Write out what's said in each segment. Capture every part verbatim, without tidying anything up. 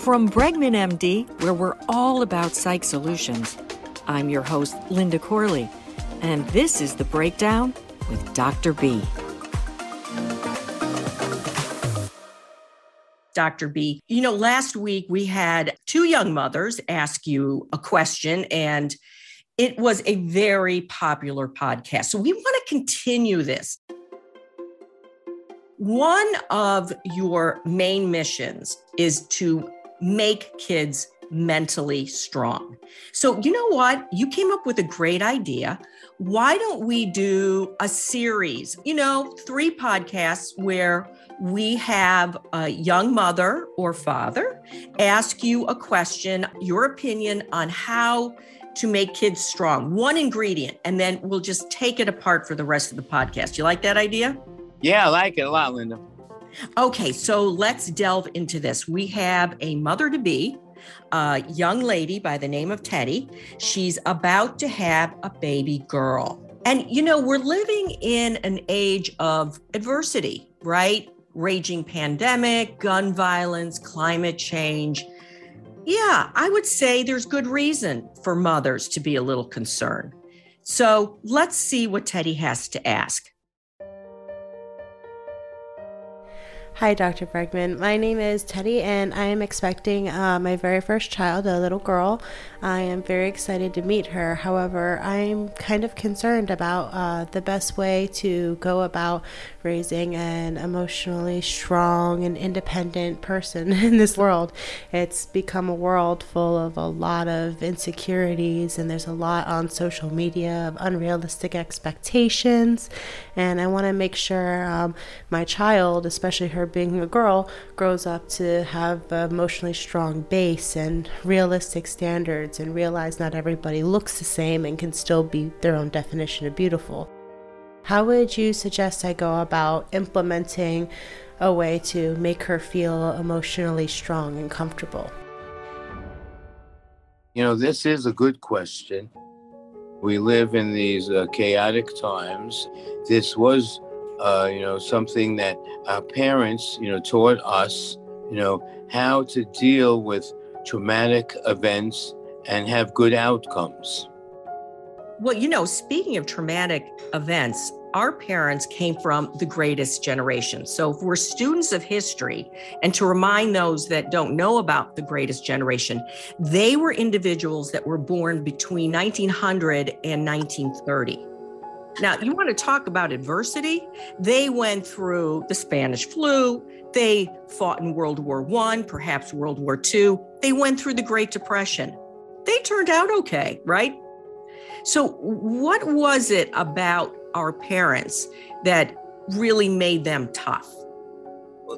From Bregman M D, where we're all about psych solutions, I'm your host, Linda Corley, and this is The Breakdown with Doctor B. Doctor B, you know, last week we had two young mothers ask you a question, and it was a very popular podcast. So we want to continue this. One of your main missions is to make kids mentally strong. So you know what? You came up with a great idea. Why don't we do a series, you know, three podcasts where we have a young mother or father ask you a question, your opinion on how to make kids strong, one ingredient, and then we'll just take it apart for the rest of the podcast. You like that idea? Yeah, I like it a lot, Linda. Okay, so let's delve into this. We have a mother-to-be, a young lady by the name of Teddy. She's about to have a baby girl. And, you know, we're living in an age of adversity, right? Raging pandemic, gun violence, climate change. Yeah, I would say there's good reason for mothers to be a little concerned. So let's see what Teddy has to ask. Hi, Doctor Bregman. My name is Teddy, and I am expecting uh, my very first child, a little girl. I am very excited to meet her. However, I'm kind of concerned about uh, the best way to go about raising an emotionally strong and independent person in this world. It's become a world full of a lot of insecurities, and there's a lot on social media of unrealistic expectations. And I want to make sure um, my child, especially her being a girl, grows up to have an emotionally strong base and realistic standards and realize not everybody looks the same and can still be their own definition of beautiful. How would you suggest I go about implementing a way to make her feel emotionally strong and comfortable? You know, this is a good question. We live in these uh, chaotic times. This was Uh, you know, something that our parents, you know, taught us, you know, how to deal with traumatic events and have good outcomes. Well, you know, speaking of traumatic events, our parents came from the Greatest Generation. So if we're students of history, and to remind those that don't know about the Greatest Generation, they were individuals that were born between nineteen hundred and nineteen thirty. Now, you want to talk about adversity? They went through the Spanish flu. They fought in World War One, perhaps World War Two. They went through the Great Depression. They turned out okay, right? So what was it about our parents that really made them tough?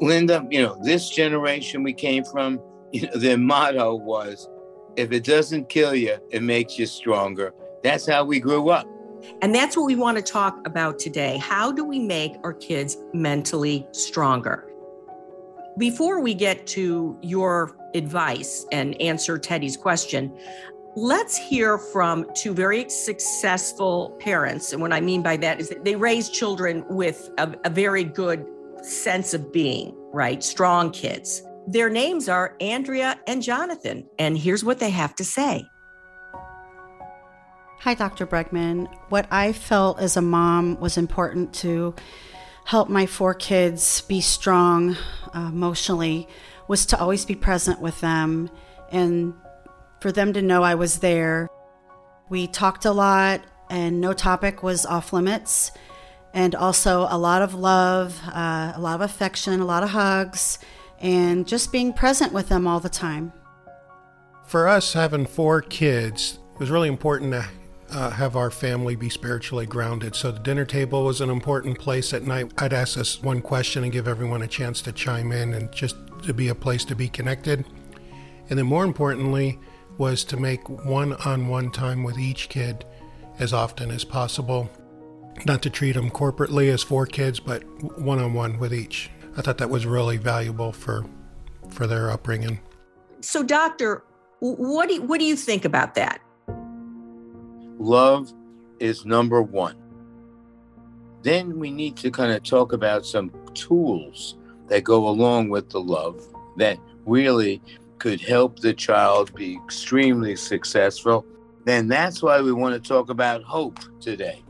Linda, you know, this generation we came from, you know, their motto was, if it doesn't kill you, it makes you stronger. That's how we grew up. And that's what we want to talk about today. How do we make our kids mentally stronger? Before we get to your advice and answer Teddy's question, let's hear from two very successful parents. And what I mean by that is that they raise children with a, a very good sense of being, right? Strong kids. Their names are Andrea and Jonathan. And here's what they have to say. Hi, Doctor Bregman. What I felt as a mom was important to help my four kids be strong uh, emotionally was to always be present with them and for them to know I was there. We talked a lot and no topic was off limits, and also a lot of love, uh, a lot of affection, a lot of hugs, and just being present with them all the time. For us, having four kids, it was really important to Uh, have our family be spiritually grounded. So the dinner table was an important place at night. I'd ask us one question and give everyone a chance to chime in and just to be a place to be connected. And then more importantly was to make one-on-one time with each kid as often as possible. Not to treat them corporately as four kids, but one-on-one with each. I thought that was really valuable for for their upbringing. So Doctor, what do, what do you think about that? Love is number one. Then we need to kind of talk about some tools that go along with the love that really could help the child be extremely successful, then that's why we want to talk about hope today.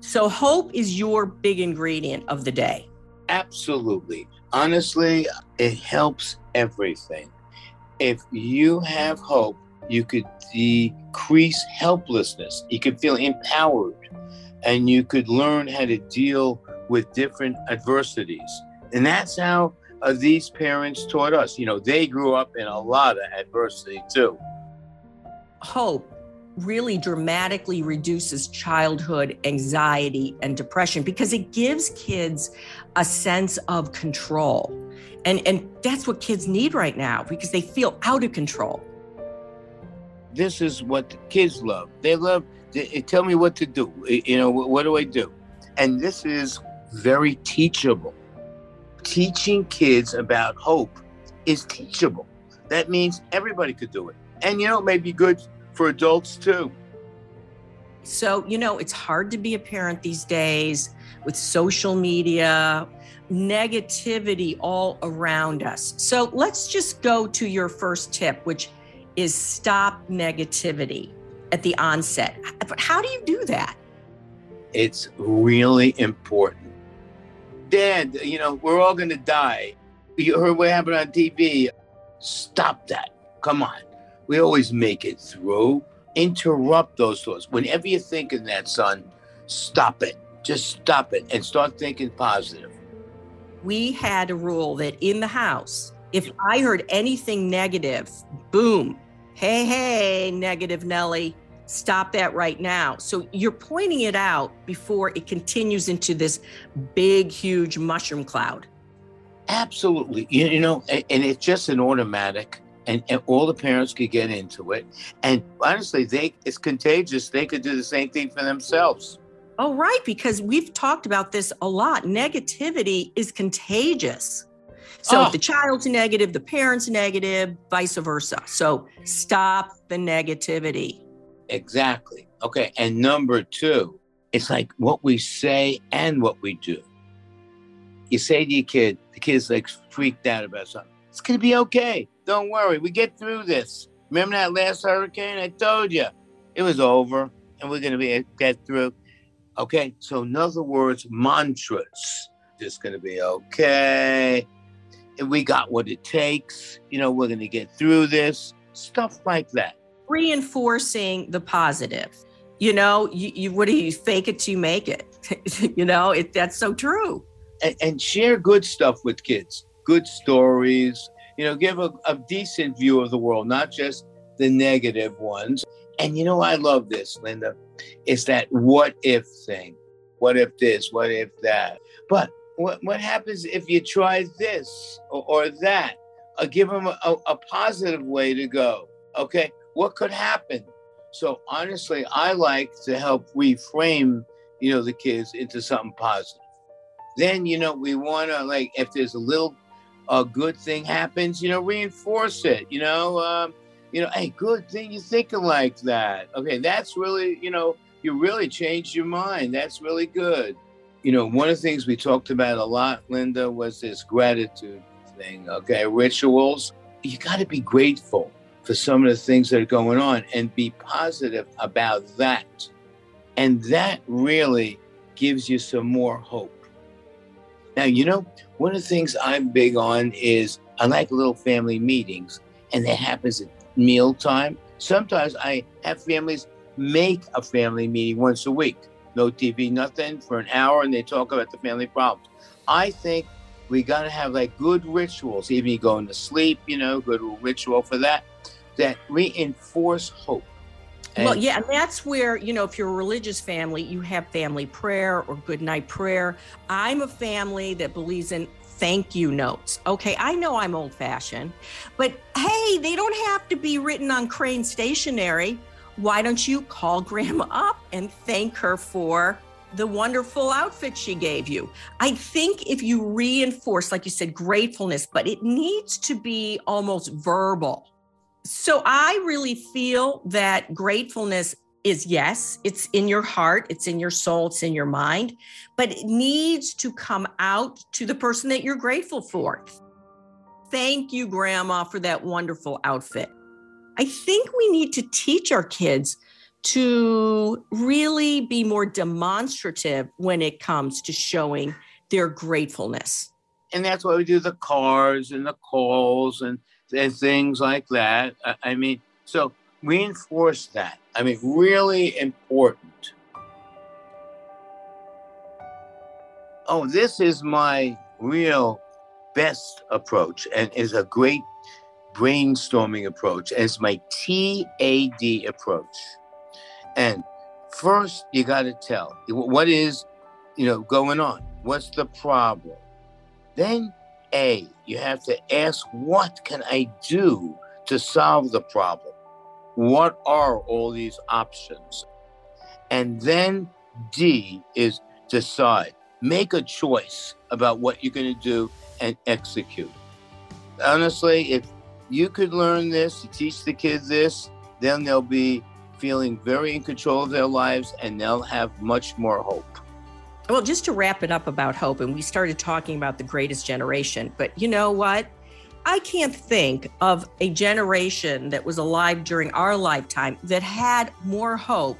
So hope is your big ingredient of the day. Absolutely. Honestly, it helps everything. If you have hope, you could decrease helplessness. You could feel empowered, and you could learn how to deal with different adversities. And that's how uh, these parents taught us. You know, they grew up in a lot of adversity too. Hope really dramatically reduces childhood anxiety and depression because it gives kids a sense of control. And, and that's what kids need right now because they feel out of control. This is what the kids love. They love, they tell me what to do. You know, what do I do? And this is very teachable. Teaching kids about hope is teachable. That means everybody could do it. And, you know, it may be good for adults too. So, you know, it's hard to be a parent these days with social media, negativity all around us. So let's just go to your first tip, which is stop negativity at the onset. How do you do that? It's really important. Dad, you know, we're all going to die. You heard what happened on T V. Stop that. Come on. We always make it through. Interrupt those thoughts. Whenever you're thinking that, son, stop it. Just stop it and start thinking positive. We had a rule that in the house, if I heard anything negative, boom, hey, hey, negative Nelly, stop that right now. So you're pointing it out before it continues into this big, huge mushroom cloud. Absolutely. You, you know, and, and it's just an automatic. And, and all the parents could get into it. And honestly, they it's contagious. They could do the same thing for themselves. Oh, right, because we've talked about this a lot. Negativity is contagious. So oh. If the child's negative, the parent's negative, vice versa. So stop the negativity. Exactly. Okay, and number two, it's like what we say and what we do. You say to your kid, the kid's like freaked out about something. It's going to be okay. Don't worry. We get through this. Remember that last hurricane? I told you it was over and we're going to be get through. Okay. So in other words, mantras. It's going to be okay. We got what it takes. You know, we're going to get through this. Stuff like that. Reinforcing the positive. You know, you, you what do you fake it to make it? You know, it, that's so true. And, and share good stuff with kids. Good stories, you know, give a, a decent view of the world, not just the negative ones. And, you know, I love this, Linda, it's that what if thing. What if this? What if that? But what what happens if you try this or, or that? Or give them a, a, a positive way to go. Okay, what could happen? So honestly, I like to help reframe, you know, the kids into something positive. Then, you know, we want to, like, if there's a little a good thing happens, you know, reinforce it, you know, um, you know, hey, good thing you're thinking like that. Okay, that's really, you know, you really changed your mind. That's really good. You know, one of the things we talked about a lot, Linda, was this gratitude thing, okay, rituals. You got to be grateful for some of the things that are going on and be positive about that. And that really gives you some more hope. Now, you know, one of the things I'm big on is I like little family meetings, and that happens at mealtime. Sometimes I have families make a family meeting once a week. No T V, nothing, for an hour, and they talk about the family problems. I think we got to have, like, good rituals, even going to sleep, you know, good ritual for that, that reinforce hope. And well, yeah, and that's where, you know, if you're a religious family, you have family prayer or good night prayer. I'm a family that believes in thank you notes. Okay, I know I'm old fashioned, but hey, they don't have to be written on Crane stationery. Why don't you call Grandma up and thank her for the wonderful outfit she gave you? I think if you reinforce, like you said, gratefulness, but it needs to be almost verbal. So I really feel that gratefulness is, yes, it's in your heart, it's in your soul, it's in your mind, but it needs to come out to the person that you're grateful for. Thank you, Grandma, for that wonderful outfit. I think we need to teach our kids to really be more demonstrative when it comes to showing their gratefulness. And that's why we do the cards and the calls and, and things like that. I, I mean, so reinforce that. I mean, really important. Oh, this is my real best approach and is a great brainstorming approach. And it's my T A D approach. And first, you got to tell what is, you know, going on. What's the problem? Then, A, you have to ask, what can I do to solve the problem? What are all these options? And then D is decide. Make a choice about what you're going to do and execute. Honestly, if you could learn this, you teach the kids this, then they'll be feeling very in control of their lives and they'll have much more hope. Well, just to wrap it up about hope, and we started talking about the greatest generation, but you know what? I can't think of a generation that was alive during our lifetime that had more hope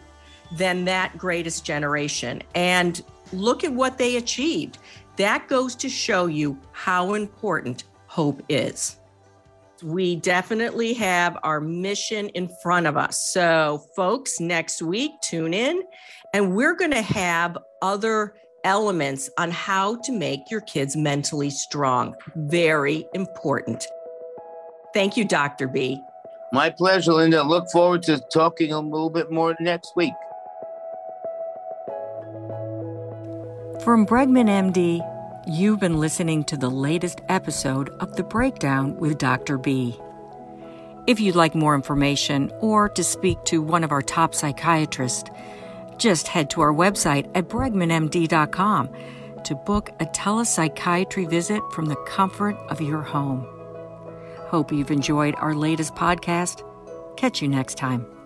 than that greatest generation. And look at what they achieved. That goes to show you how important hope is. We definitely have our mission in front of us. So, folks, next week, tune in, and we're going to have other elements on how to make your kids mentally strong. Very important. Thank you, Doctor B. My pleasure, Linda. Look forward to talking a little bit more next week. From Bregman M D, you've been listening to the latest episode of The Breakdown with Doctor B. If you'd like more information or to speak to one of our top psychiatrists, just head to our website at bregman m d dot com to book a telepsychiatry visit from the comfort of your home. Hope you've enjoyed our latest podcast. Catch you next time.